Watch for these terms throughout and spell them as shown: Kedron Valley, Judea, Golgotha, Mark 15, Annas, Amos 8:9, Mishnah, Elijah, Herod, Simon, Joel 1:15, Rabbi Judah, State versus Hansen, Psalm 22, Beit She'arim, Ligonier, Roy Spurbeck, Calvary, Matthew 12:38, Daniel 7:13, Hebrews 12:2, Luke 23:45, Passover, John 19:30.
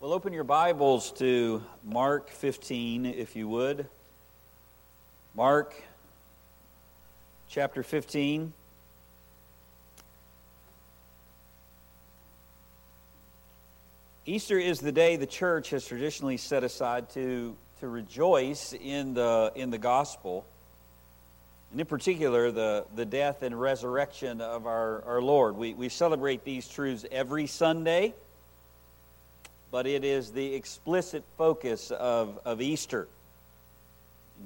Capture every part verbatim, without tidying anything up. Well, open your Bibles to Mark fifteen, if you would. Mark chapter fifteen. Easter is the day the church has traditionally set aside to, to rejoice in the in the gospel, and in particular the, the death and resurrection of our, our Lord. We we celebrate these truths every Sunday, but it is the explicit focus of, of Easter.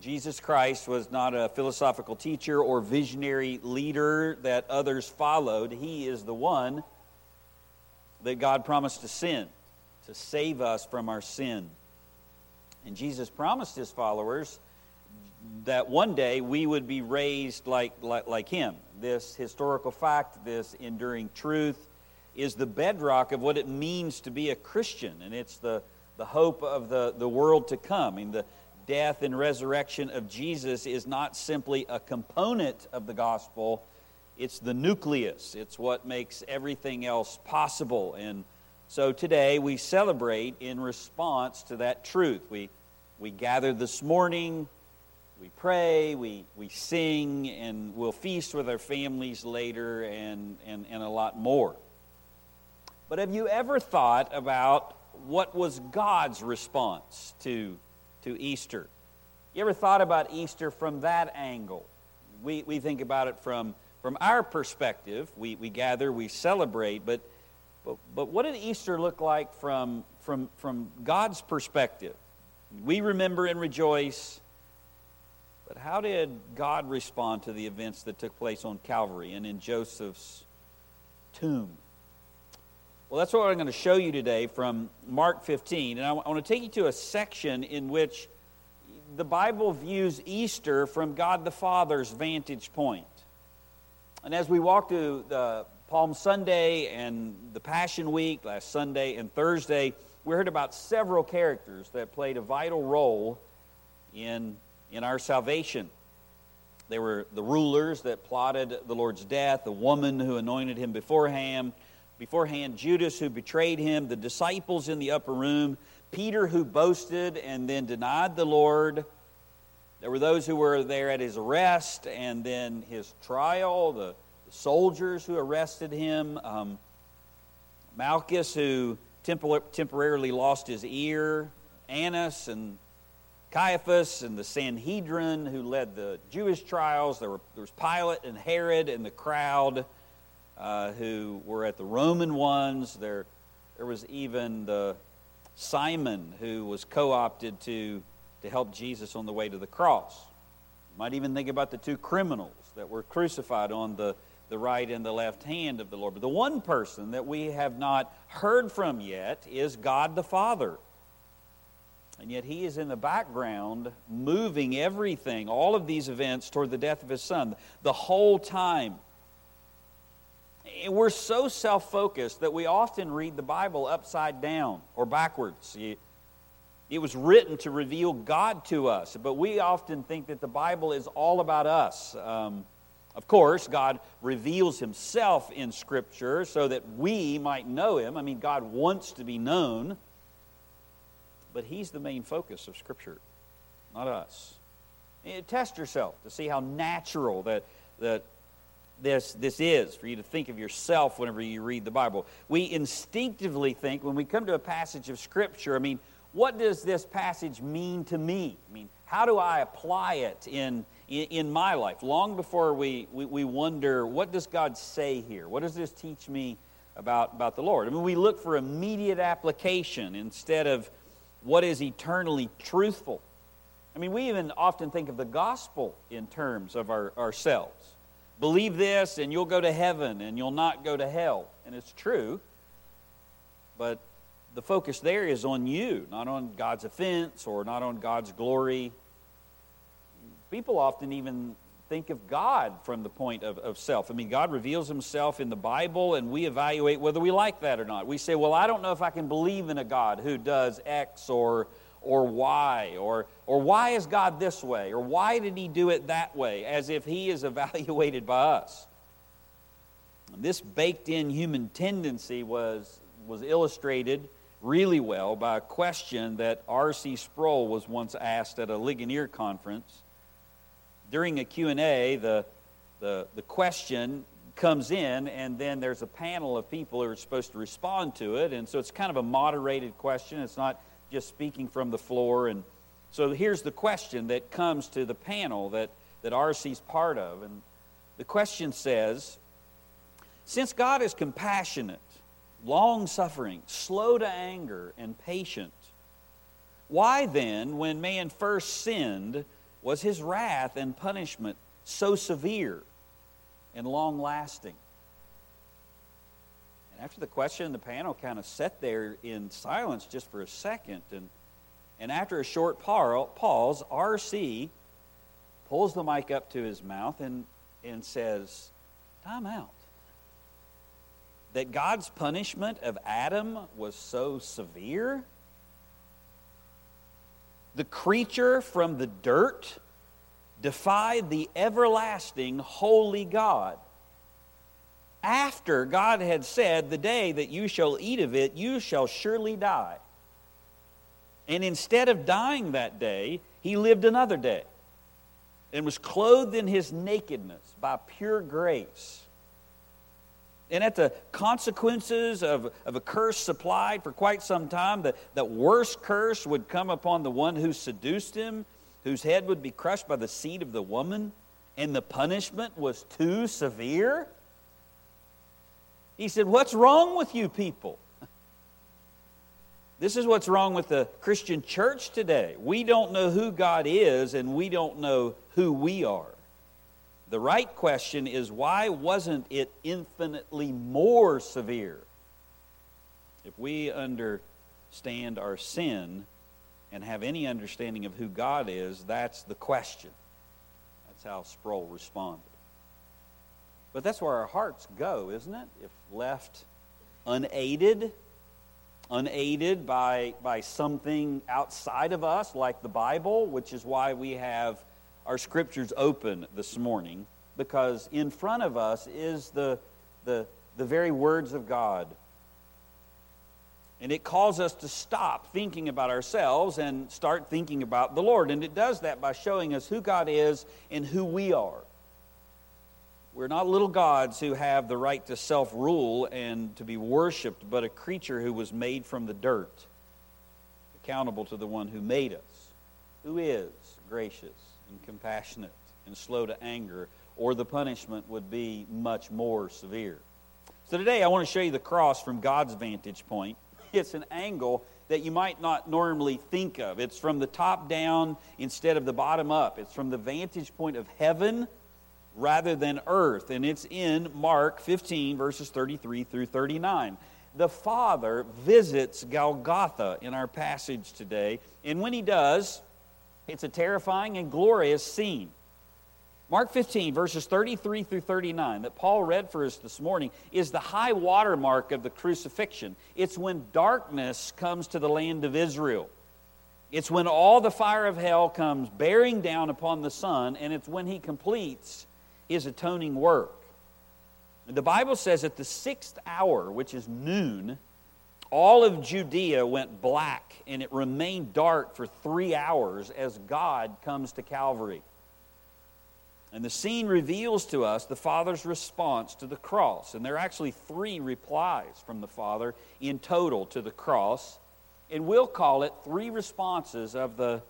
Jesus Christ was not a philosophical teacher or visionary leader that others followed. He is the one that God promised to send, to save us from our sin. And Jesus promised his followers that one day we would be raised like, like, like him. This historical fact, this enduring truth, is the bedrock of what it means to be a Christian, and it's the, the hope of the, the world to come. I mean, the death and resurrection of Jesus is not simply a component of the gospel, it's the nucleus. It's what makes everything else possible. And so today we celebrate in response to that truth. We we gather this morning, we pray, we, we sing, and we'll feast with our families later and, and, and a lot more. But have you ever thought about what was God's response to, to Easter? You ever thought about Easter from that angle? We we think about it from, from our perspective. We we gather, we celebrate, but but, but what did Easter look like from, from, from God's perspective? We remember and rejoice, but how did God respond to the events that took place on Calvary and in Joseph's tomb? Well, that's what I'm going to show you today from Mark fifteen, and I want to take you to a section in which the Bible views Easter from God the Father's vantage point. And as we walk through the Palm Sunday and the Passion Week, last Sunday and Thursday, we heard about several characters that played a vital role in, in our salvation. They were the rulers that plotted the Lord's death, the woman who anointed him beforehand, Beforehand, Judas, who betrayed him, the disciples in the upper room, Peter, who boasted and then denied the Lord. There were those who were there at his arrest and then his trial, the, the soldiers who arrested him, um, Malchus, who tempor- temporarily lost his ear, Annas and Caiaphas and the Sanhedrin, who led the Jewish trials. There, were, there was Pilate and Herod and the crowd Uh, who were at the Roman ones. There there was even the Simon who was co-opted to, to help Jesus on the way to the cross. You might even think about the two criminals that were crucified on the, the right and the left hand of the Lord. But the one person that we have not heard from yet is God the Father. And yet he is in the background moving everything, all of these events, toward the death of his son the whole time. We're so self-focused that we often read the Bible upside down or backwards. It was written to reveal God to us, but we often think that the Bible is all about us. Um, of course, God reveals himself in Scripture so that we might know him. I mean, God wants to be known, but he's the main focus of Scripture, not us. Test yourself to see how natural that that. This this is for you to think of yourself whenever you read the Bible. We instinctively think when we come to a passage of Scripture, I mean, what does this passage mean to me? I mean, how do I apply it in in, in my life? Long before we, we, we wonder, what does God say here? What does this teach me about, about the Lord? I mean, we look for immediate application instead of what is eternally truthful. I mean, we even often think of the gospel in terms of our, ourselves. Believe this and you'll go to heaven and you'll not go to hell. And it's true, but the focus there is on you, not on God's offense or not on God's glory. People often even think of God from the point of, of self. I mean, God reveals himself in the Bible and we evaluate whether we like that or not. We say, well, I don't know if I can believe in a God who does X or or why, or or why is God this way, or why did he do it that way, as if he is evaluated by us. And this baked-in human tendency was, was illustrated really well by a question that R C Sproul was once asked at a Ligonier conference. During a Q and A, the, the, the question comes in, and then there's a panel of people who are supposed to respond to it, and so it's kind of a moderated question. It's not just speaking from the floor. And so here's the question that comes to the panel that, that R C's part of, and the question says, since God is compassionate, long-suffering, slow to anger, and patient, why then, when man first sinned, was his wrath and punishment so severe and long-lasting? And after the question, the panel kind of sat there in silence just for a second, and, and after a short pause, R C pulls the mic up to his mouth and, and says, time out. That God's punishment of Adam was so severe? The creature from the dirt defied the everlasting holy God. After God had said, the day that you shall eat of it, you shall surely die. And instead of dying that day, he lived another day and was clothed in his nakedness by pure grace. And at the consequences of, of a curse supplied for quite some time, the, the worst curse would come upon the one who seduced him, whose head would be crushed by the seed of the woman, and the punishment was too severe. He said, what's wrong with you people? This is what's wrong with the Christian church today. We don't know who God is, and we don't know who we are. The right question is, why wasn't it infinitely more severe? If we understand our sin and have any understanding of who God is, that's the question. That's how Sproul responded. But that's where our hearts go, isn't it? If left unaided, unaided by, by something outside of us, like the Bible, which is why we have our scriptures open this morning, because in front of us is the, the, the very words of God. And it calls us to stop thinking about ourselves and start thinking about the Lord. And it does that by showing us who God is and who we are. We're not little gods who have the right to self-rule and to be worshipped, but a creature who was made from the dirt, accountable to the one who made us, who is gracious and compassionate and slow to anger, or the punishment would be much more severe. So today I want to show you the cross from God's vantage point. It's an angle that you might not normally think of. It's from the top down instead of the bottom up. It's from the vantage point of heaven rather than earth, and it's in Mark fifteen, verses thirty-three through thirty-nine. The Father visits Golgotha in our passage today, and when he does, it's a terrifying and glorious scene. Mark fifteen, verses thirty-three through thirty-nine, that Paul read for us this morning, is the high water mark of the crucifixion. It's when darkness comes to the land of Israel. It's when all the fire of hell comes bearing down upon the Son, and it's when he completes his atoning work. The Bible says at the sixth hour, which is noon, all of Judea went black, and it remained dark for three hours as God comes to Calvary. And the scene reveals to us the Father's response to the cross. And there are actually three replies from the Father in total to the cross. And we'll call it three responses of the,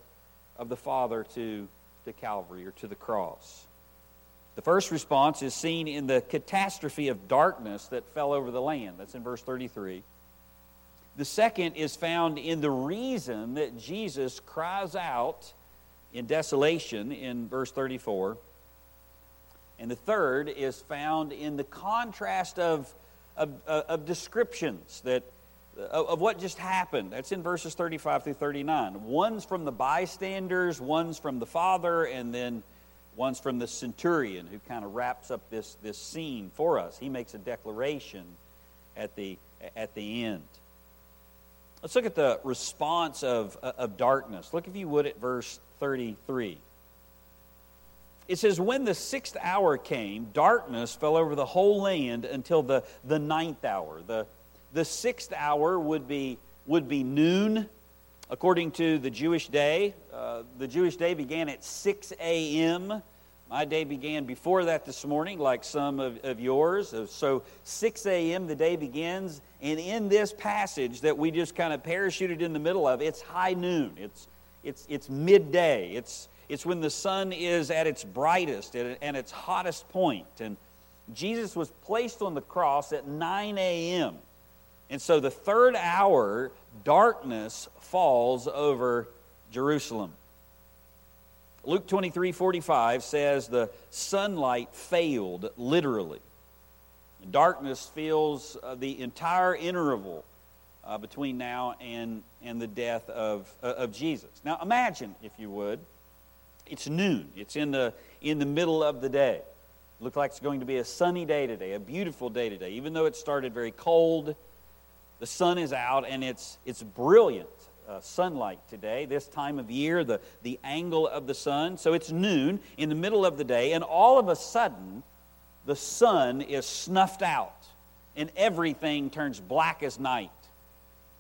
of the Father to, to Calvary, or to the cross. The first response is seen in the catastrophe of darkness that fell over the land. That's in verse thirty-three. The second is found in the reason that Jesus cries out in desolation in verse thirty-four. And the third is found in the contrast of, of, of descriptions that of, of what just happened. That's in verses thirty-five through thirty-nine. One's from the bystanders, one's from the Father, and then one's from the centurion, who kind of wraps up this, this scene for us. He makes a declaration at the, at the end. Let's look at the response of, of darkness. Look, if you would, at verse thirty-three. It says, when the sixth hour came, darkness fell over the whole land until the, the ninth hour. The, the sixth hour would be would be noon. According to the Jewish day, uh, the Jewish day began at six a.m. My day began before that this morning, like some of, of yours. So six a.m. the day begins, and in this passage that we just kind of parachuted in the middle of, it's high noon. It's it's it's midday. It's it's when the sun is at its brightest and, and its hottest point. And Jesus was placed on the cross at nine a.m. And so the third hour, darkness falls over Jerusalem. Luke twenty-three forty-five says the sunlight failed, literally. Darkness fills uh, the entire interval uh, between now and, and the death of, uh, of Jesus. Now imagine, if you would, it's noon. It's in the, in the middle of the day. It looks like it's going to be a sunny day today, a beautiful day today, even though it started very cold. The sun is out, and it's it's brilliant uh, sunlight today, this time of year, the, the angle of the sun. So it's noon, in the middle of the day, and all of a sudden, the sun is snuffed out, and everything turns black as night.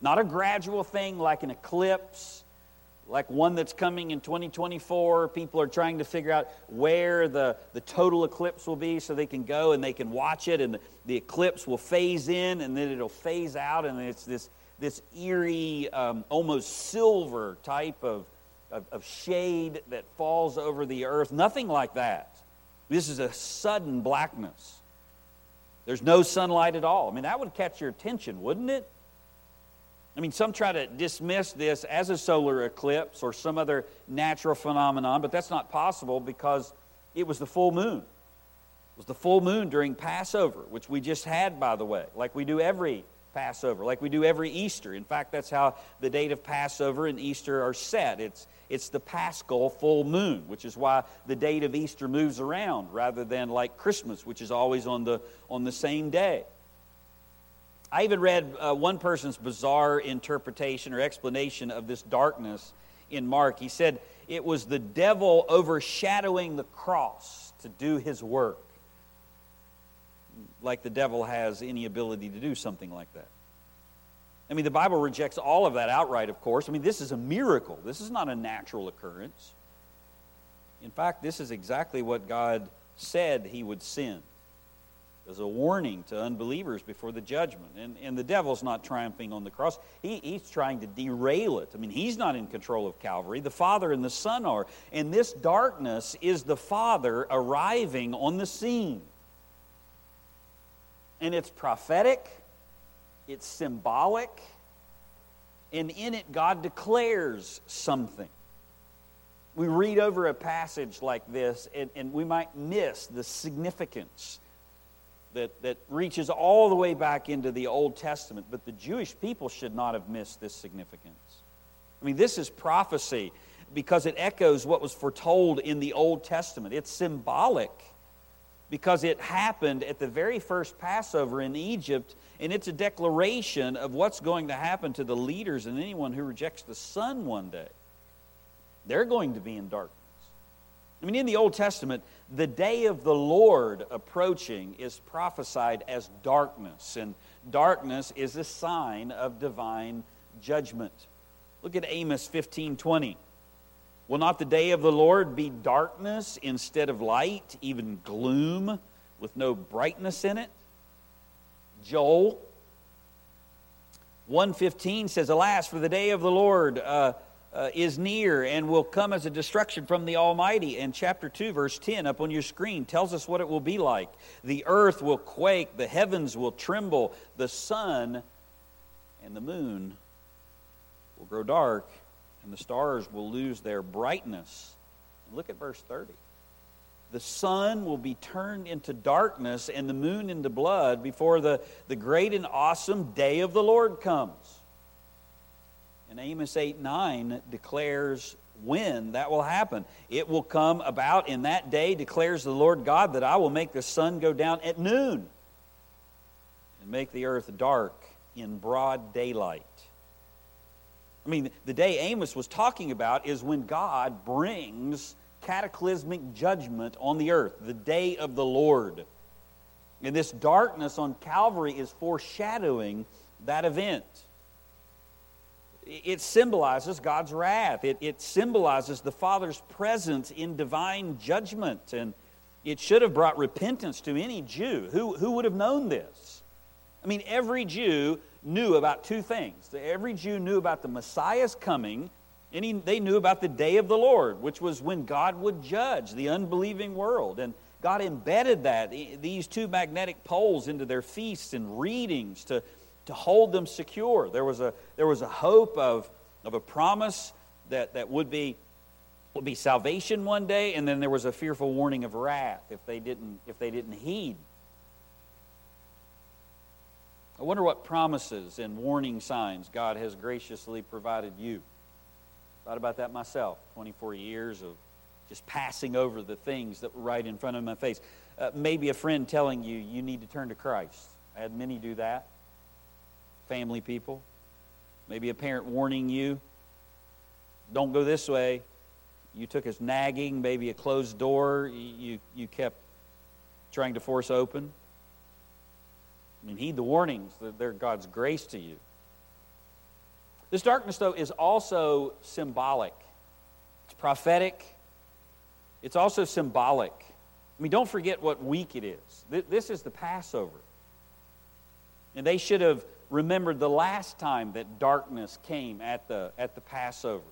Not a gradual thing like an eclipse, like one that's coming in twenty twenty-four. People are trying to figure out where the, the total eclipse will be so they can go and they can watch it, and the, the eclipse will phase in and then it'll phase out, and it's this this eerie, um, almost silver type of, of, of shade that falls over the earth. Nothing like that. This is a sudden blackness. There's no sunlight at all. I mean, that would catch your attention, wouldn't it? I mean, some try to dismiss this as a solar eclipse or some other natural phenomenon, but that's not possible because it was the full moon. It was the full moon during Passover, which we just had, by the way, like we do every Passover, like we do every Easter. In fact, that's how the date of Passover and Easter are set. It's it's the Paschal full moon, which is why the date of Easter moves around rather than like Christmas, which is always on the on the same day. I even read uh, one person's bizarre interpretation or explanation of this darkness in Mark. He said it was the devil overshadowing the cross to do his work. Like the devil has any ability to do something like that. I mean, the Bible rejects all of that outright, of course. I mean, this is a miracle. This is not a natural occurrence. In fact, this is exactly what God said he would send, as a warning to unbelievers before the judgment. And, and the devil's not triumphing on the cross. He, he's trying to derail it. I mean, he's not in control of Calvary. The Father and the Son are. And this darkness is the Father arriving on the scene. And it's prophetic. It's symbolic. And in it, God declares something. We read over a passage like this, and, and we might miss the significance That, that reaches all the way back into the Old Testament. But the Jewish people should not have missed this significance. I mean, this is prophecy because it echoes what was foretold in the Old Testament. It's symbolic because it happened at the very first Passover in Egypt, and it's a declaration of what's going to happen to the leaders and anyone who rejects the Son one day. They're going to be in darkness. I mean, in the Old Testament, the day of the Lord approaching is prophesied as darkness, and darkness is a sign of divine judgment. Look at Amos fifteen twenty. Will not the day of the Lord be darkness instead of light, even gloom with no brightness in it? Joel one fifteen says, alas, for the day of the Lord uh, Uh, is near and will come as a destruction from the Almighty. And chapter two, verse ten, up on your screen, tells us what it will be like. The earth will quake, the heavens will tremble, the sun and the moon will grow dark, and the stars will lose their brightness. And look at verse thirty. The sun will be turned into darkness and the moon into blood before the, the great and awesome day of the Lord comes. And Amos eight nine declares when that will happen. It will come about in that day, declares the Lord God, that I will make the sun go down at noon and make the earth dark in broad daylight. I mean, the day Amos was talking about is when God brings cataclysmic judgment on the earth, the day of the Lord. And this darkness on Calvary is foreshadowing that event. It symbolizes God's wrath. It, it symbolizes the Father's presence in divine judgment. And it should have brought repentance to any Jew. Who, who would have known this? I mean, every Jew knew about two things. Every Jew knew about the Messiah's coming, and he, they knew about the day of the Lord, which was when God would judge the unbelieving world. And God embedded that, these two magnetic poles, into their feasts and readings to to hold them secure. There was a there was a hope of, of a promise that, that would be would be salvation one day, and then there was a fearful warning of wrath if they didn't if they didn't heed. I wonder what promises and warning signs God has graciously provided you. Thought about that myself. twenty-four years of just passing over the things that were right in front of my face. Uh, maybe a friend telling you you need to turn to Christ. I had many do that. Family people, maybe a parent warning you, don't go this way. You took his nagging, maybe a closed door you you kept trying to force open. I mean, heed the warnings. They're God's grace to you. This darkness, though, is also symbolic. It's prophetic. It's also symbolic. I mean, don't forget what week it is. This is the Passover. And they should have remembered the last time that darkness came at the at the Passover.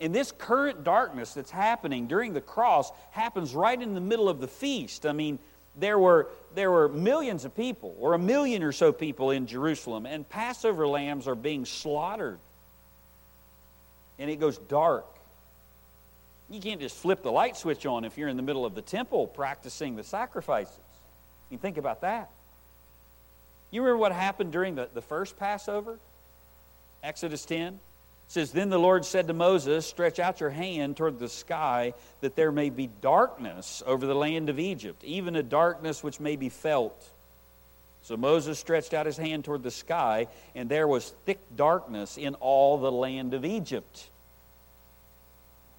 And this current darkness that's happening during the cross happens right in the middle of the feast. I mean, there were there were millions of people, or a million or so people in Jerusalem, and Passover lambs are being slaughtered. And it goes dark. You can't just flip the light switch on if you're in the middle of the temple practicing the sacrifices. I mean, think about that. You remember what happened during the, the first Passover? Exodus ten. It says, "Then the Lord said to Moses, stretch out your hand toward the sky, that there may be darkness over the land of Egypt, even a darkness which may be felt. So Moses stretched out his hand toward the sky, and there was thick darkness in all the land of Egypt."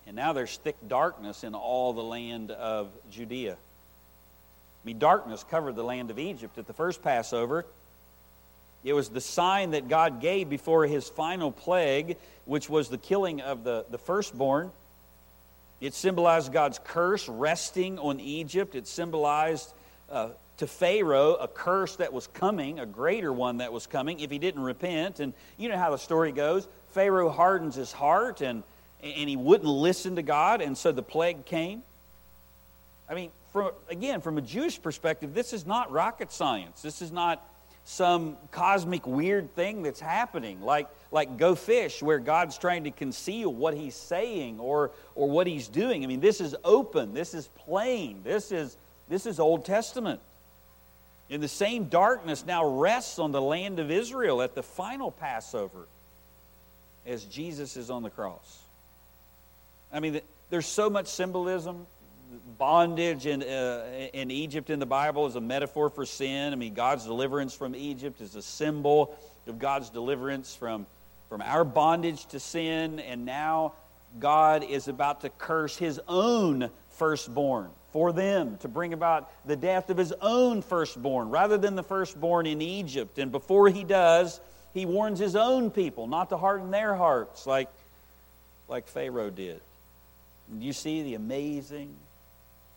And now there's thick darkness in all the land of Judea. I mean, darkness covered the land of Egypt at the first Passover. It was the sign that God gave before his final plague, which was the killing of the, the firstborn. It symbolized God's curse resting on Egypt. It symbolized uh, to Pharaoh a curse that was coming, a greater one that was coming, if he didn't repent. And you know how the story goes. Pharaoh hardens his heart, and, and he wouldn't listen to God, and so the plague came. I mean, from, again, from a Jewish perspective, this is not rocket science. This is not some cosmic weird thing that's happening, like like Go Fish, where God's trying to conceal what he's saying or or what he's doing. I mean, this is open, this is plain, this is this is Old Testament. And the same darkness now rests on the land of Israel at the final Passover as Jesus is on the cross. I mean, there's so much symbolism. Bondage in, uh, in Egypt in the Bible is a metaphor for sin. I mean, God's deliverance from Egypt is a symbol of God's deliverance from, from our bondage to sin. And now God is about to curse his own firstborn for them, to bring about the death of his own firstborn rather than the firstborn in Egypt. And before he does, he warns his own people not to harden their hearts like, like Pharaoh did. Do you see the amazing,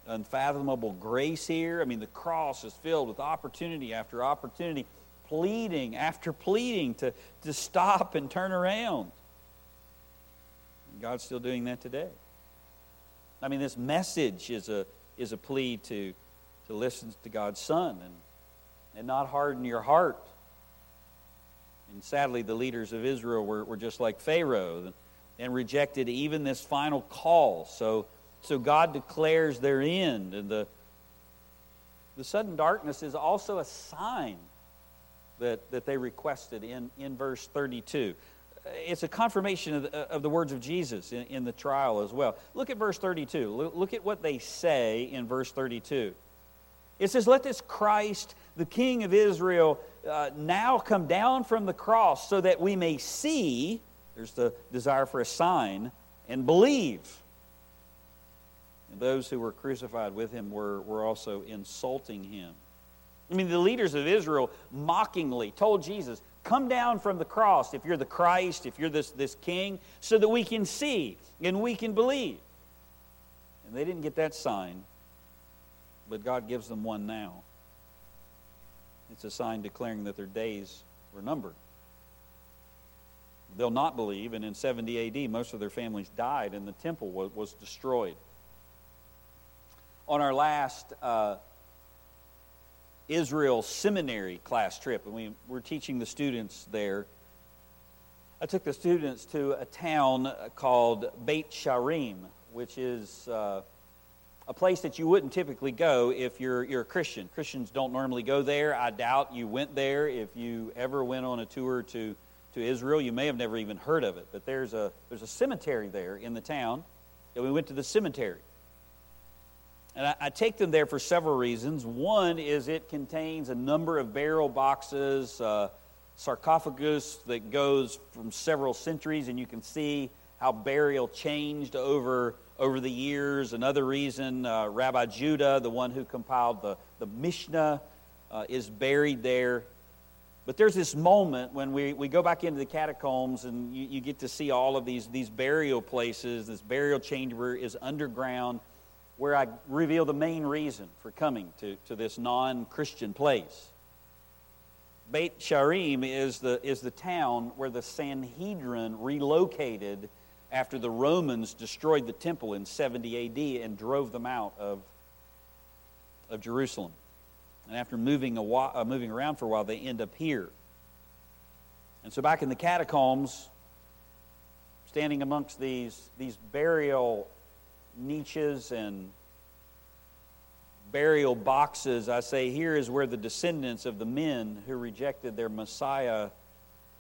unfathomable grace here? I mean, the cross is filled with opportunity after opportunity, pleading after pleading to, to stop and turn around. And God's still doing that today. I mean, this message is a is a plea to, to listen to God's Son and, and not harden your heart. And sadly, the leaders of Israel were, were just like Pharaoh and rejected even this final call. So So God declares their end, and the, the sudden darkness is also a sign that, that they requested in, in verse thirty-two. It's a confirmation of the, of the words of Jesus in, in the trial as well. Look at verse thirty-two. Look at what they say in verse thirty-two. It says, "Let this Christ, the King of Israel, uh, now come down from the cross so that we may see," there's the desire for a sign, "and believe." And those who were crucified with him were, were also insulting him. I mean, the leaders of Israel mockingly told Jesus, Come down from the cross if you're the Christ, if you're this, this king, so that we can see and we can believe. And they didn't get that sign, but God gives them one now. It's a sign declaring that their days were numbered. They'll not believe, and in seventy A D, most of their families died, and the temple was, was destroyed. On our last uh, Israel seminary class trip, and we were teaching the students there, I took the students to a town called Beit She'arim, which is uh, a place that you wouldn't typically go if you're you're a Christian. Christians don't normally go there. I doubt you went there. If you ever went on a tour to to Israel, you may have never even heard of it. But there's a there's a cemetery there in the town, and we went to the cemetery. And I, I take them there for several reasons. One is it contains a number of burial boxes, uh, sarcophagus that goes from several centuries, and you can see how burial changed over over the years. Another reason, uh, Rabbi Judah, the one who compiled the, the Mishnah, uh, is buried there. But there's this moment when we, we go back into the catacombs and you, you get to see all of these, these burial places. This burial chamber is underground, where I reveal the main reason for coming to, to this non-Christian place. Beit She'arim is the, is the town where the Sanhedrin relocated after the Romans destroyed the temple in seventy A D and drove them out of, of Jerusalem. And after moving a while, uh, moving around for a while, they end up here. And so back in the catacombs, standing amongst these, these burial niches and burial boxes, I say, here is where the descendants of the men who rejected their Messiah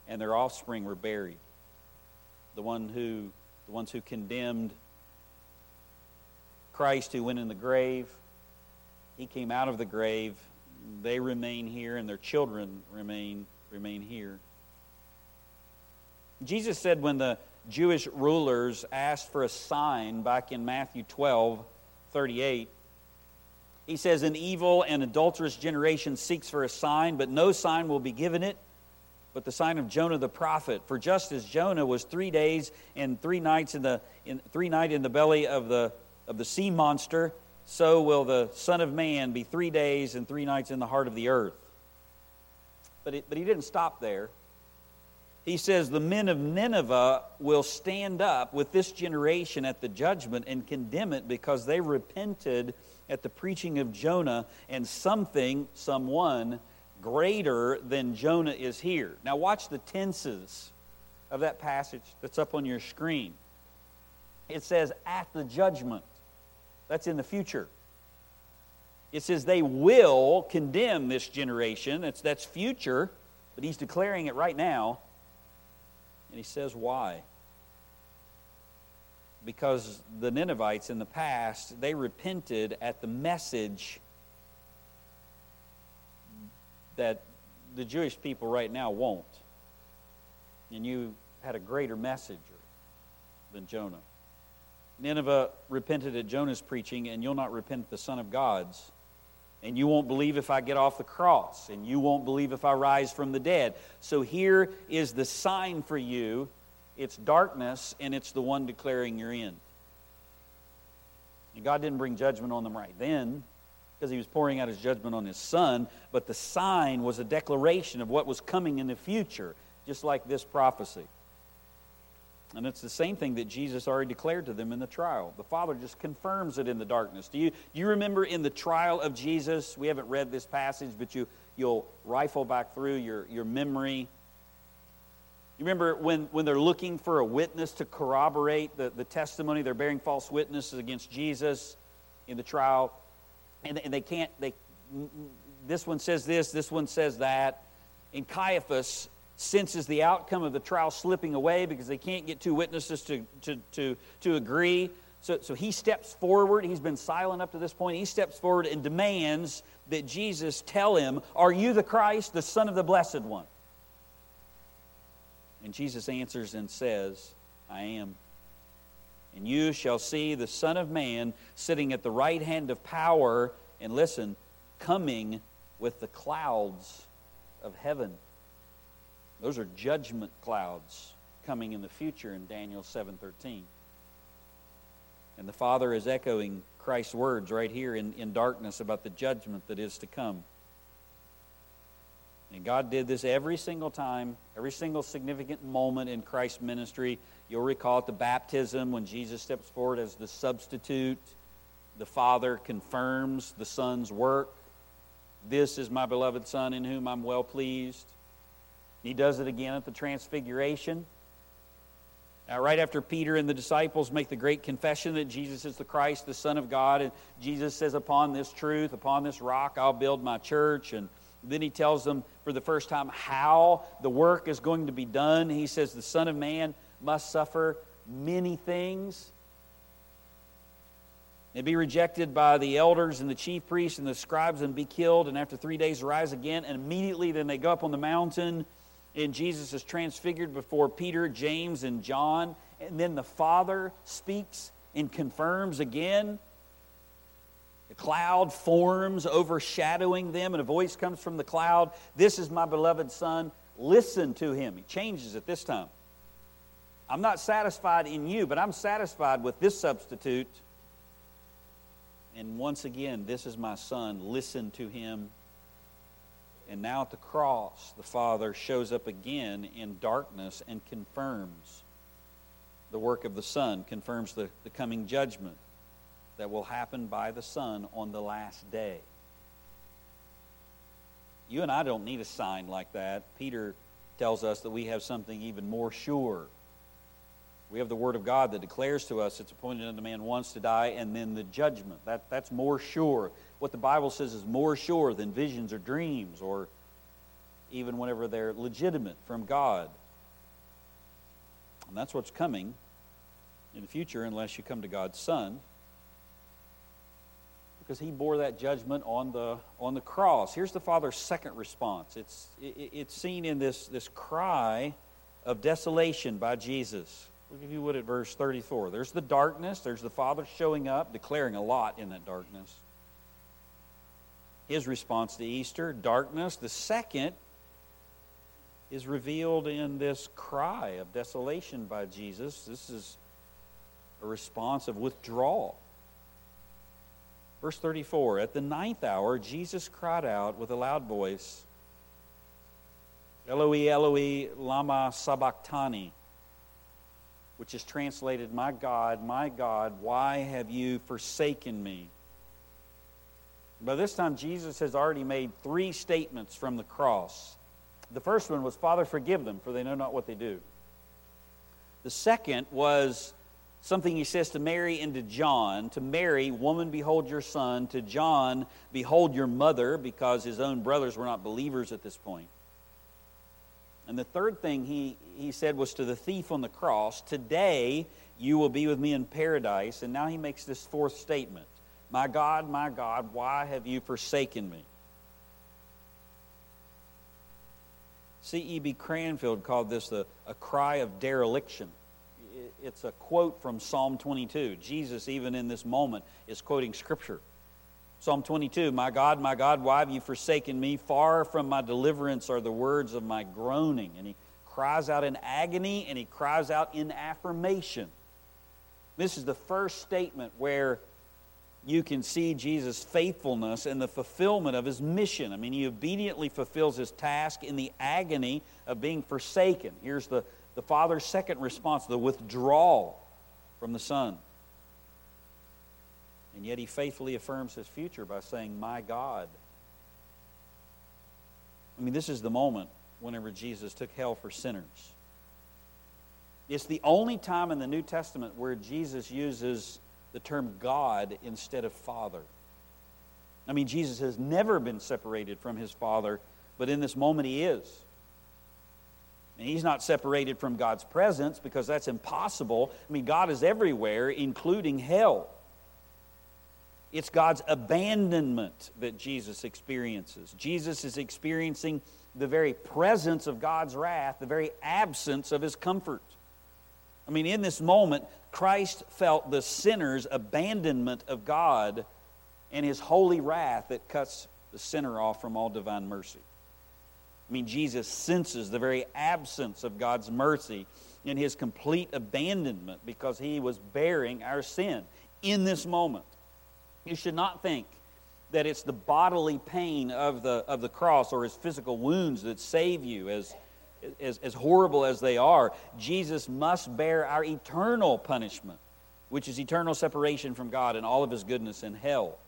and their offspring were buried. The one who, the ones who condemned Christ, who went in the grave, he came out of the grave. They remain here, and their children remain remain here. Jesus said when the Jewish rulers asked for a sign back in Matthew twelve thirty-eight, he says, an evil and adulterous generation seeks for a sign, but no sign will be given it, but the sign of Jonah the prophet. For just as Jonah was three days and three nights in the in, three night in the belly of the of the sea monster, so will the Son of Man be three days and three nights in the heart of the earth. But, it, but he didn't stop there. He says, the men of Nineveh will stand up with this generation at the judgment and condemn it, because they repented at the preaching of Jonah, and something, someone greater than Jonah is here. Now watch the tenses of that passage that's up on your screen. It says, at the judgment. That's in the future. It says they will condemn this generation. That's, that's future, but he's declaring it right now. And he says why. Because the Ninevites in the past, they repented at the message that the Jewish people right now won't. And you had a greater messenger than Jonah. Nineveh repented at Jonah's preaching, and you'll not repent at the Son of God's. And you won't believe if I get off the cross, and you won't believe if I rise from the dead. So here is the sign for you. It's darkness, and it's the one declaring your end. And God didn't bring judgment on them right then, because he was pouring out his judgment on his Son, but the sign was a declaration of what was coming in the future, just like this prophecy. And it's the same thing that Jesus already declared to them in the trial. The Father just confirms it in the darkness. Do you, do you remember in the trial of Jesus? We haven't read this passage, but you, you'll rifle back through your, your memory. You remember when, when they're looking for a witness to corroborate the, the testimony, they're bearing false witnesses against Jesus in the trial, and, and they can't, they, this one says this, this one says that, and Caiaphas senses the outcome of the trial slipping away because they can't get two witnesses to to to, to agree. So, so he steps forward. He's been silent up to this point. He steps forward and demands that Jesus tell him, are you the Christ, the Son of the Blessed One? And Jesus answers and says, I am. And you shall see the Son of Man sitting at the right hand of power, and listen, coming with the clouds of heaven. Those are judgment clouds coming in the future in Daniel seven thirteen. And the Father is echoing Christ's words right here in, in darkness about the judgment that is to come. And God did this every single time, every single significant moment in Christ's ministry. You'll recall at the baptism when Jesus steps forward as the substitute, the Father confirms the Son's work. This is my beloved Son in whom I'm well pleased. He does it again at the transfiguration. Now, right after Peter and the disciples make the great confession that Jesus is the Christ, the Son of God, and Jesus says, upon this truth, upon this rock, I'll build my church. And then he tells them for the first time how the work is going to be done. He says, the Son of Man must suffer many things and be rejected by the elders and the chief priests and the scribes and be killed, and after three days rise again. And immediately then they go up on the mountain, and Jesus is transfigured before Peter, James, and John. And then the Father speaks and confirms again. The cloud forms, overshadowing them, and a voice comes from the cloud. This is my beloved Son. Listen to him. He changes it this time. I'm not satisfied in you, but I'm satisfied with this substitute. And once again, this is my Son. Listen to him. And now at the cross, the Father shows up again in darkness and confirms the work of the Son, confirms the, the coming judgment that will happen by the Son on the last day. You and I don't need a sign like that. Peter tells us that we have something even more sure. We have the Word of God that declares to us it's appointed unto man once to die, and then the judgment. That, that's more sure. What the Bible says is more sure than visions or dreams, or even whenever they're legitimate from God. And that's what's coming in the future unless you come to God's Son, because he bore that judgment on the on the cross. Here's the Father's second response. It's, it, it's seen in this, this cry of desolation by Jesus. Look, if you would, at verse thirty-four. There's the darkness. There's the Father showing up, declaring a lot in that darkness. His response to Easter, darkness. The second is revealed in this cry of desolation by Jesus. This is a response of withdrawal. Verse thirty-four, at the ninth hour, Jesus cried out with a loud voice, Eloi, Eloi, lama sabachthani, which is translated, my God, my God, why have you forsaken me? By this time, Jesus has already made three statements from the cross. The first one was, Father, forgive them, for they know not what they do. The second was something he says to Mary and to John. To Mary, woman, behold your son. To John, behold your mother, because his own brothers were not believers at this point. And the third thing he, he said was to the thief on the cross, today you will be with me in paradise. And now he makes this fourth statement, my God, my God, why have you forsaken me? C E B Cranfield called this a, a cry of dereliction. It's a quote from Psalm twenty-two. Jesus, even in this moment, is quoting Scripture. Psalm twenty-two, my God, my God, why have you forsaken me? Far from my deliverance are the words of my groaning. And he cries out in agony, and he cries out in affirmation. This is the first statement where you can see Jesus' faithfulness and the fulfillment of his mission. I mean, he obediently fulfills his task in the agony of being forsaken. Here's the, the Father's second response, the withdrawal from the Son. And yet he faithfully affirms his future by saying, my God. I mean, this is the moment whenever Jesus took hell for sinners. It's the only time in the New Testament where Jesus uses the term God instead of Father. I mean, Jesus has never been separated from his Father, but in this moment he is. And he's not separated from God's presence because that's impossible. I mean, God is everywhere, including hell. It's God's abandonment that Jesus experiences. Jesus is experiencing the very presence of God's wrath, the very absence of his comfort. I mean, in this moment, Christ felt the sinner's abandonment of God and his holy wrath that cuts the sinner off from all divine mercy. I mean, Jesus senses the very absence of God's mercy in his complete abandonment because he was bearing our sin in this moment. You should not think that it's the bodily pain of the of the cross or his physical wounds that save you, as as, as horrible as they are. Jesus must bear our eternal punishment, which is eternal separation from God and all of his goodness in hell.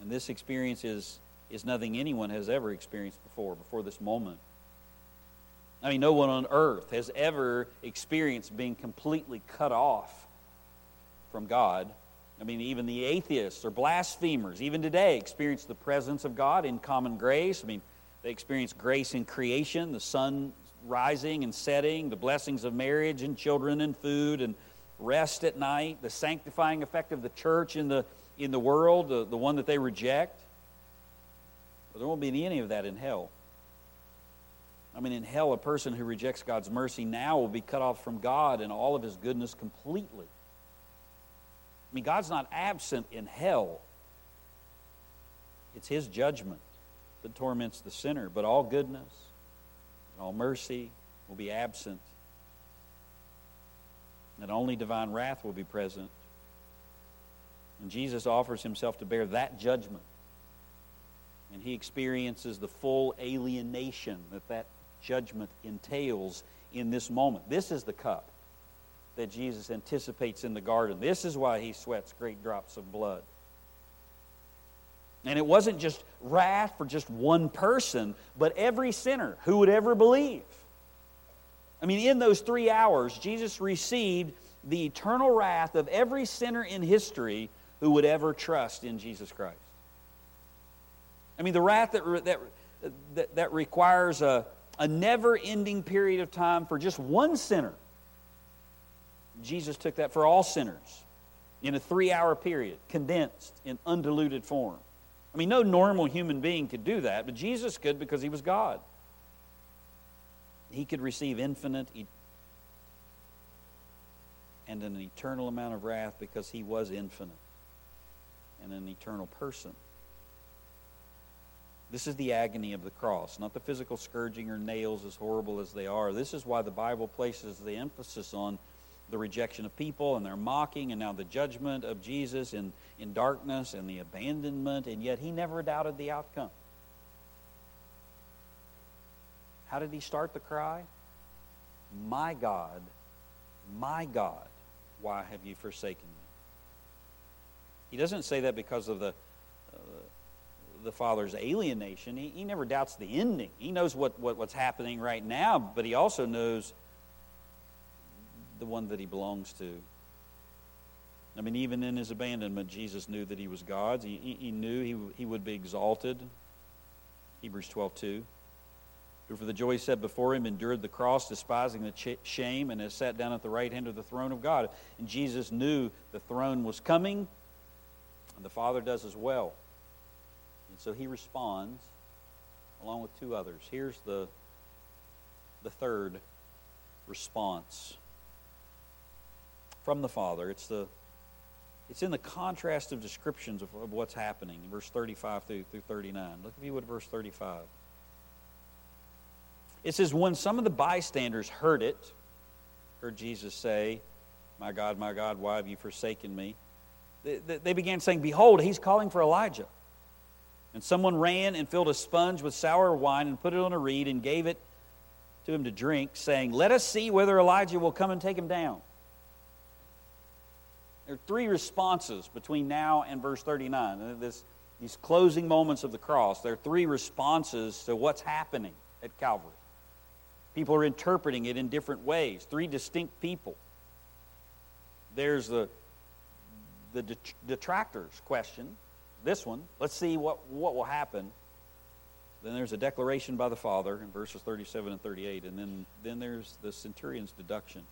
And this experience is, is nothing anyone has ever experienced before, before this moment. I mean, no one on earth has ever experienced being completely cut off from God. I mean, even the atheists or blasphemers, even today, experience the presence of God in common grace. I mean, they experience grace in creation, the sun rising and setting, the blessings of marriage and children and food and rest at night, the sanctifying effect of the church in the in the world, the, the one that they reject. But there won't be any of that in hell. I mean, in hell, a person who rejects God's mercy now will be cut off from God and all of his goodness completely. I mean, God's not absent in hell. It's his judgment that torments the sinner, but all goodness and all mercy will be absent, and only divine wrath will be present. And Jesus offers himself to bear that judgment. And he experiences the full alienation that that judgment entails in this moment. This is the cup that Jesus anticipates in the garden. This is why he sweats great drops of blood. And it wasn't just wrath for just one person, but every sinner who would ever believe. I mean, in those three hours, Jesus received the eternal wrath of every sinner in history who would ever trust in Jesus Christ. I mean, the wrath that that that, that requires a, a never-ending period of time for just one sinner. Jesus took that for all sinners in a three-hour period, condensed in undiluted form. I mean, no normal human being could do that, but Jesus could because he was God. He could receive infinite e- and an eternal amount of wrath because he was infinite and an eternal person. This is the agony of the cross, not the physical scourging or nails, as horrible as they are. This is why the Bible places the emphasis on the rejection of people and their mocking, and now the judgment of Jesus in, in darkness and the abandonment, and yet he never doubted the outcome. How did he start the cry? My God, my God, why have you forsaken me? He doesn't say that because of the the Father's alienation. He, he never doubts the ending. He knows what, what, what's happening right now, but he also knows the one that he belongs to. I mean, even in his abandonment, Jesus knew that he was God's. He, he knew he, he would be exalted. Hebrews twelve two. Who for the joy set before him endured the cross, despising the ch- shame, and has sat down at the right hand of the throne of God. And Jesus knew the throne was coming, and the Father does as well. And so he responds along with two others. Here's the, the third response from the Father. It's the it's in the contrast of descriptions of, of what's happening in verse thirty-five through, through thirty-nine. Look if you would at verse thirty-five. It says, when some of the bystanders heard it, heard Jesus say, my God, my God, why have you forsaken me? They, they, they began saying, behold, he's calling for Elijah. And someone ran and filled a sponge with sour wine and put it on a reed and gave it to him to drink, saying, let us see whether Elijah will come and take him down. There are three responses between now and verse thirty-nine. This, these closing moments of the cross, there are three responses to what's happening at Calvary. People are interpreting it in different ways. Three distinct people. There's the, the detractors' question. This one, let's see what, what will happen. Then there's a declaration by the Father in verses thirty-seven and thirty-eight, and then, then there's the centurion's deduction.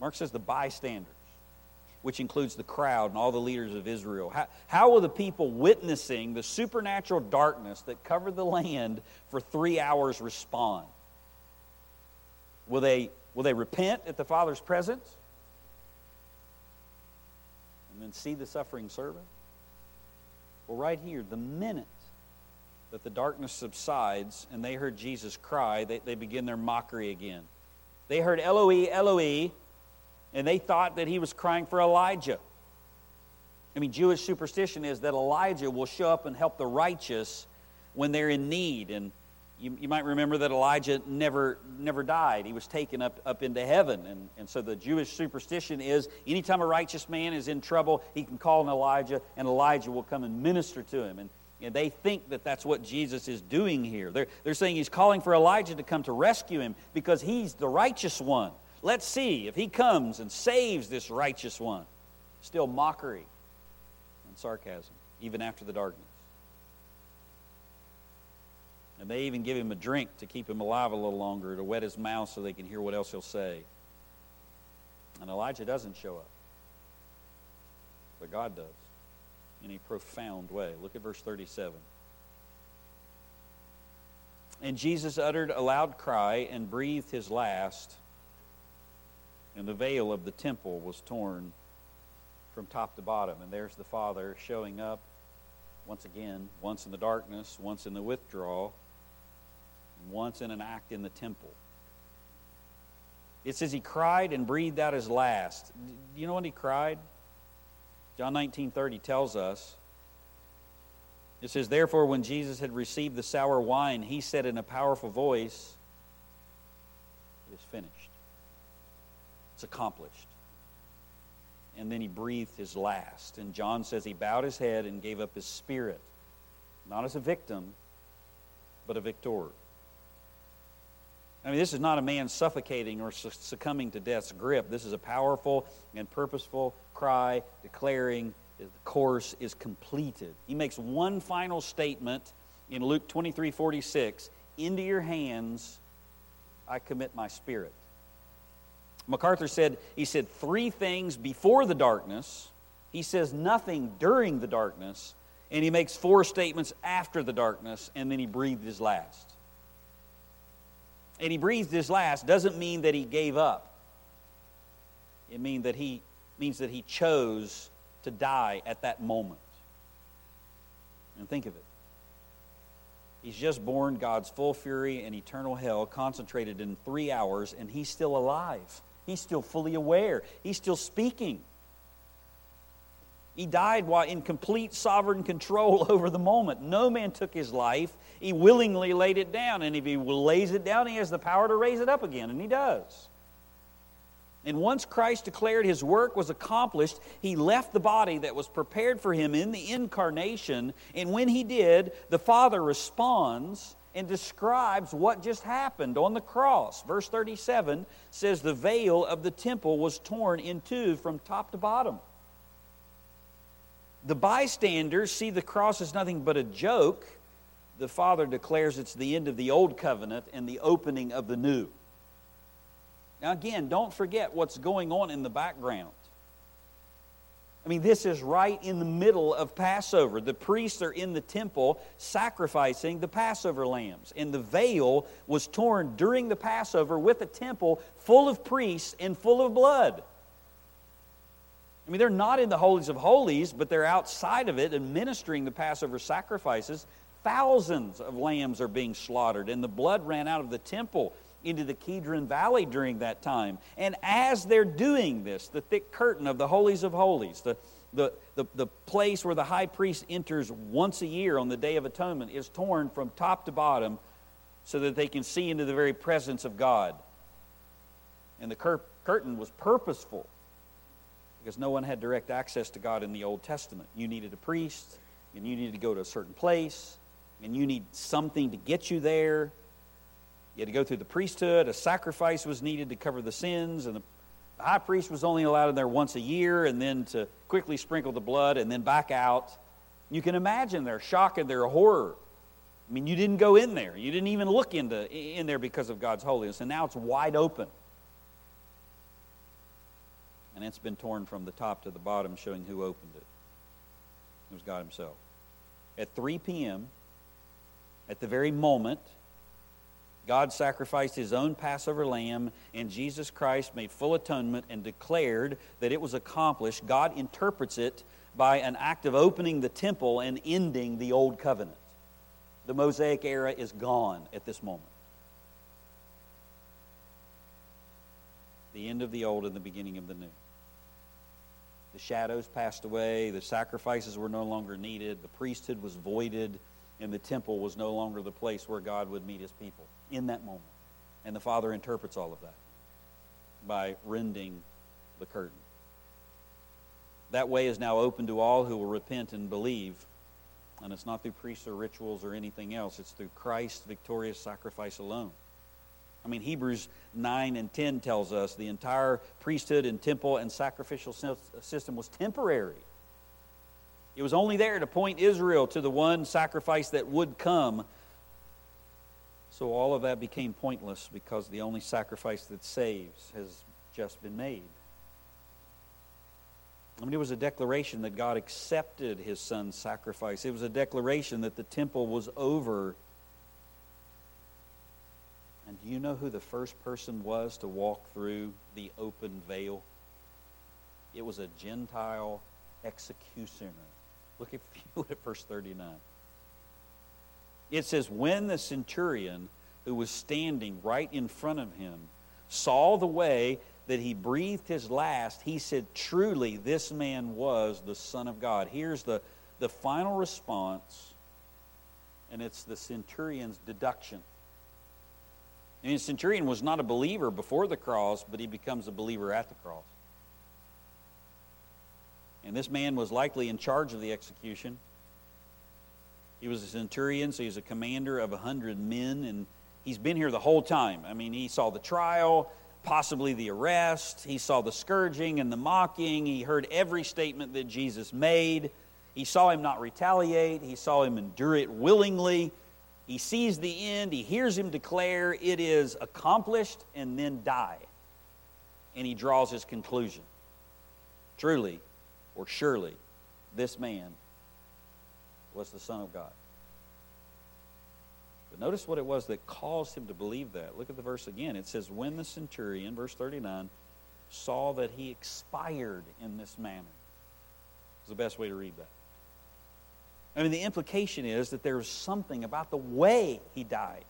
Mark says the bystanders, which includes the crowd and all the leaders of Israel. How, how will the people witnessing the supernatural darkness that covered the land for three hours respond? Will they, will they repent at the Father's presence? And then see the suffering servant? Well, right here, the minute that the darkness subsides and they heard Jesus cry, they, they begin their mockery again. They heard Eloi, Eloi, and they thought that he was crying for Elijah. I mean, Jewish superstition is that Elijah will show up and help the righteous when they're in need. And you, you might remember that Elijah never never died. He was taken up, up into heaven. And, and so the Jewish superstition is anytime a righteous man is in trouble, he can call on Elijah, and Elijah will come and minister to him. And And they think that that's what Jesus is doing here. They're, they're saying he's calling for Elijah to come to rescue him because he's the righteous one. Let's see if he comes and saves this righteous one. Still mockery and sarcasm, even after the darkness. And they even give him a drink to keep him alive a little longer, to wet his mouth so they can hear what else he'll say. And Elijah doesn't show up, but God does. In a profound way. Look at verse thirty-seven. And Jesus uttered a loud cry and breathed his last, and the veil of the temple was torn from top to bottom. And there's the Father showing up once again, once in the darkness, once in the withdrawal, and once in an act in the temple. It says he cried and breathed out his last. Do you know when he cried? John nineteen thirty tells us, it says, therefore, when Jesus had received the sour wine, he said in a powerful voice, it is finished. It's accomplished. And then he breathed his last. And John says he bowed his head and gave up his spirit, not as a victim, but a victor. I mean, this is not a man suffocating or succumbing to death's grip. This is a powerful and purposeful cry declaring that the course is completed. He makes one final statement in Luke twenty-three forty-six, into your hands I commit my spirit. MacArthur said, he said three things before the darkness. He says nothing during the darkness. And he makes four statements after the darkness. And then he breathed his last. And he breathed his last doesn't mean that he gave up. It mean that he, means that he chose to die at that moment. And think of it. He's just borne God's full fury and eternal hell concentrated in three hours, and he's still alive. He's still fully aware. He's still speaking. He died while in complete sovereign control over the moment. No man took his life. He willingly laid it down. And if he lays it down, he has the power to raise it up again. And he does. And once Christ declared his work was accomplished, he left the body that was prepared for him in the incarnation. And when he did, the Father responds and describes what just happened on the cross. Verse thirty-seven says, the veil of the temple was torn in two from top to bottom. The bystanders see the cross as nothing but a joke. The Father declares it's the end of the old covenant and the opening of the new. Now again, don't forget what's going on in the background. I mean, this is right in the middle of Passover. The priests are in the temple sacrificing the Passover lambs. And the veil was torn during the Passover with a temple full of priests and full of blood. I mean, they're not in the holies of holies, but they're outside of it and ministering the Passover sacrifices. Thousands of lambs are being slaughtered, and the blood ran out of the temple into the Kedron Valley during that time. And as they're doing this, the thick curtain of the holies of holies, the, the, the, the place where the high priest enters once a year on the Day of Atonement, is torn from top to bottom so that they can see into the very presence of God. And the cur- curtain was purposeful, because no one had direct access to God in the Old Testament. You needed a priest, and you needed to go to a certain place, and you need something to get you there. You had to go through the priesthood. A sacrifice was needed to cover the sins, and the high priest was only allowed in there once a year, and then to quickly sprinkle the blood and then back out. You can imagine their shock and their horror. I mean, you didn't go in there. You didn't even look into in there because of God's holiness, and now it's wide open. And it's been torn from the top to the bottom, showing who opened it. It was God himself. At three p.m., at the very moment, God sacrificed his own Passover lamb, and Jesus Christ made full atonement and declared that it was accomplished. God interprets it by an act of opening the temple and ending the old covenant. The Mosaic era is gone at this moment. The end of the old and the beginning of the new. The shadows passed away, the sacrifices were no longer needed, the priesthood was voided, and the temple was no longer the place where God would meet his people in that moment. And the Father interprets all of that by rending the curtain. That way is now open to all who will repent and believe, and it's not through priests or rituals or anything else. It's through Christ's victorious sacrifice alone. I mean, Hebrews nine and ten tells us the entire priesthood and temple and sacrificial system was temporary. It was only there to point Israel to the one sacrifice that would come. So all of that became pointless because the only sacrifice that saves has just been made. I mean, it was a declaration that God accepted his son's sacrifice. It was a declaration that the temple was over. And do you know who the first person was to walk through the open veil? It was a Gentile executioner. Look at, look at verse thirty-nine. It says, when the centurion who was standing right in front of him saw the way that he breathed his last, he said, truly, this man was the Son of God. Here's the, the final response, and it's the centurion's deduction. And the centurion was not a believer before the cross, but he becomes a believer at the cross. And this man was likely in charge of the execution. He was a centurion, so he's a commander of a hundred men, and he's been here the whole time. I mean, he saw the trial, possibly the arrest. He saw the scourging and the mocking. He heard every statement that Jesus made. He saw him not retaliate. He saw him endure it willingly. He sees the end, he hears him declare it is accomplished, and then die. And he draws his conclusion. Truly, or surely, this man was the Son of God. But notice what it was that caused him to believe that. Look at the verse again. It says, when the centurion, verse thirty-nine, saw that he expired in this manner. It's the best way to read that. I mean, the implication is that there was something about the way he died.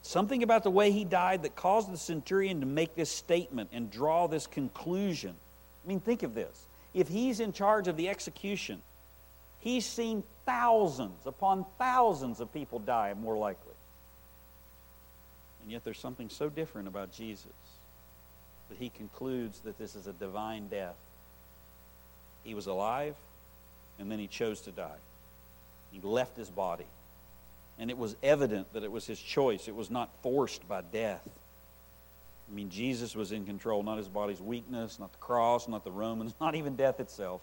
Something about the way he died that caused the centurion to make this statement and draw this conclusion. I mean, think of this. If he's in charge of the execution, he's seen thousands upon thousands of people die, more likely. And yet there's something so different about Jesus that he concludes that this is a divine death. He was alive, and then he chose to die. He left his body. And it was evident that it was his choice. It was not forced by death. I mean, Jesus was in control, not his body's weakness, not the cross, not the Romans, not even death itself.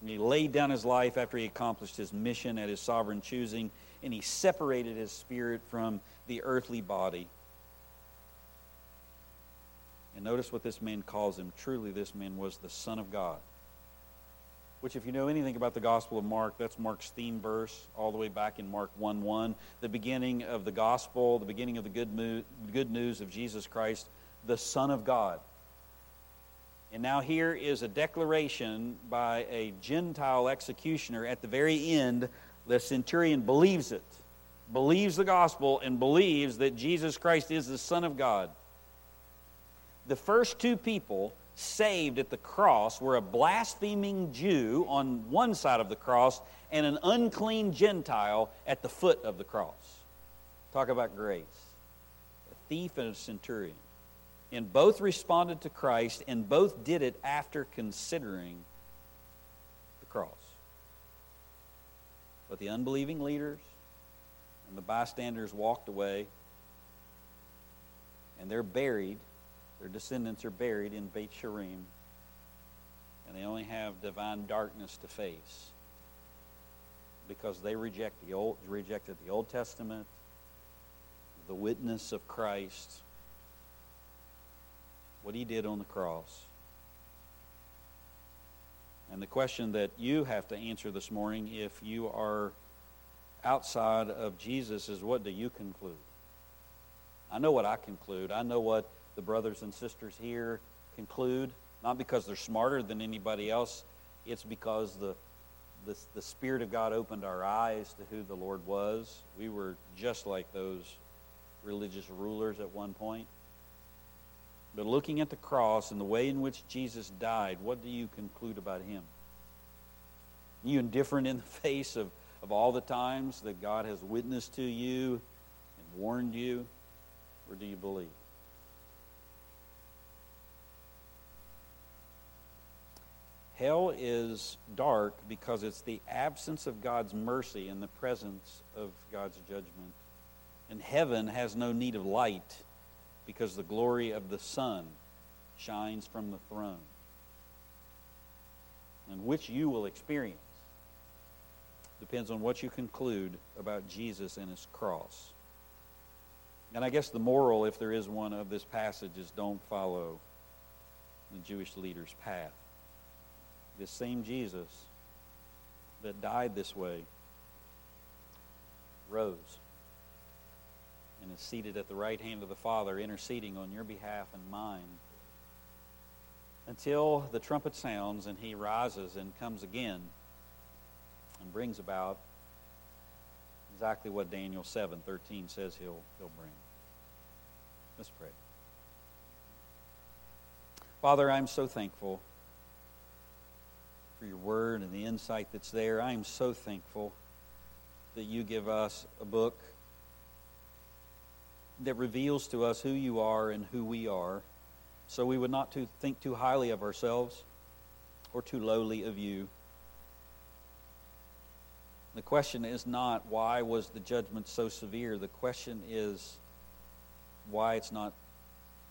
And he laid down his life after he accomplished his mission at his sovereign choosing, and he separated his spirit from the earthly body. And notice what this man calls him. Truly, this man was the Son of God. Which, if you know anything about the Gospel of Mark, that's Mark's theme verse all the way back in Mark one one. The beginning of the Gospel, the beginning of the good, mo- good news of Jesus Christ, the Son of God. And now here is a declaration by a Gentile executioner at the very end. The centurion believes it, believes the Gospel, and believes that Jesus Christ is the Son of God. The first two people saved at the cross were a blaspheming Jew on one side of the cross and an unclean Gentile at the foot of the cross. Talk about grace. A thief and a centurion. And both responded to Christ, and both did it after considering the cross. But the unbelieving leaders and the bystanders walked away, and they're buried. Their descendants are buried in Beit She'arim, and they only have divine darkness to face because they reject the old, rejected the Old Testament, the witness of Christ, what he did on the cross. And the question that you have to answer this morning, if you are outside of Jesus, is what do you conclude? I know what I conclude. I know what the brothers and sisters here conclude. not because they're smarter than anybody else. It's because the, the the Spirit of God opened our eyes to who the Lord was. We were just like those religious rulers at one point. But looking at the cross and the way in which Jesus died, what do you conclude about him? Are you indifferent in the face of, of all the times that God has witnessed to you and warned you? Or do you believe? Hell is dark because it's the absence of God's mercy and the presence of God's judgment. And heaven has no need of light because the glory of the sun shines from the throne, and which you will experience depends on what you conclude about Jesus and his cross. And I guess the moral, if there is one, of this passage is don't follow the Jewish leader's path. This same Jesus that died this way rose and is seated at the right hand of the Father, interceding on your behalf and mine until the trumpet sounds and he rises and comes again and brings about exactly what Daniel seven thirteen says he'll, he'll bring. Let's pray. Father, I'm so thankful for your word and the insight that's there. I am so thankful that you give us a book that reveals to us who you are and who we are, so we would not to think too highly of ourselves or too lowly of you. The question is not why was the judgment so severe. The question is why it's not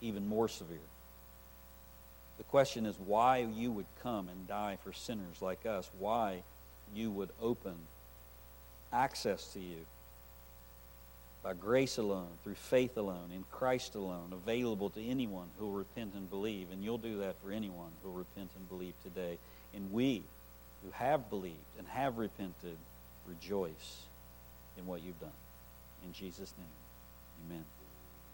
even more severe. The question is why you would come and die for sinners like us, why you would open access to you by grace alone, through faith alone, in Christ alone, available to anyone who will repent and believe. And you'll do that for anyone who will repent and believe today. And we who have believed and have repented rejoice in what you've done. In Jesus' name, amen.